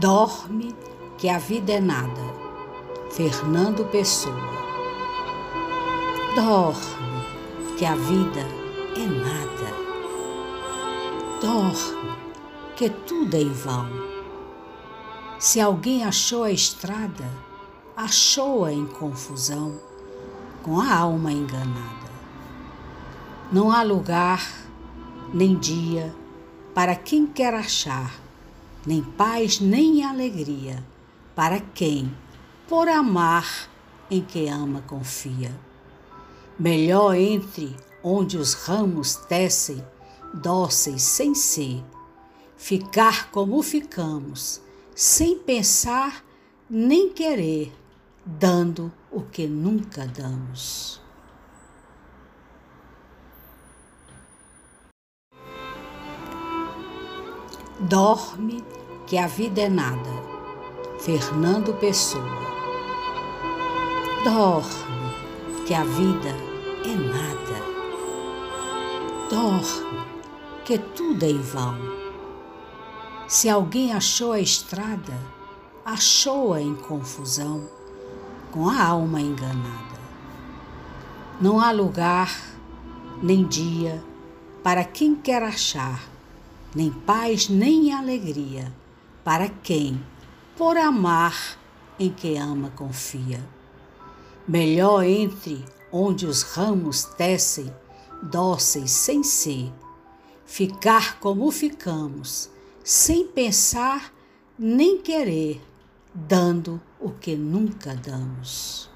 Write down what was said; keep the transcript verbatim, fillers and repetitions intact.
Dorme, que a vida é nada. Fernando Pessoa. Dorme, que a vida é nada. Dorme, que tudo é em vão. Se alguém achou a estrada, achou-a em confusão, com a alma enganada. Não há lugar, nem dia, para quem quer achar, nem paz, nem alegria, para quem, por amar, em que ama confia. Melhor entre onde os ramos tecem, dóceis sem ser, ficar como ficamos, sem pensar nem querer, dando o que nunca damos. Dorme, que a vida é nada. Fernando Pessoa. Dorme, que a vida é nada. Dorme, que tudo é em vão. Se alguém achou a estrada, achou-a em confusão, com a alma enganada. Não há lugar, nem dia, para quem quer achar, nem paz, nem alegria, para quem, por amar, em que ama confia. Melhor entre onde os ramos tecem, dóceis sem ser, ficar como ficamos, sem pensar nem querer, dando o que nunca damos.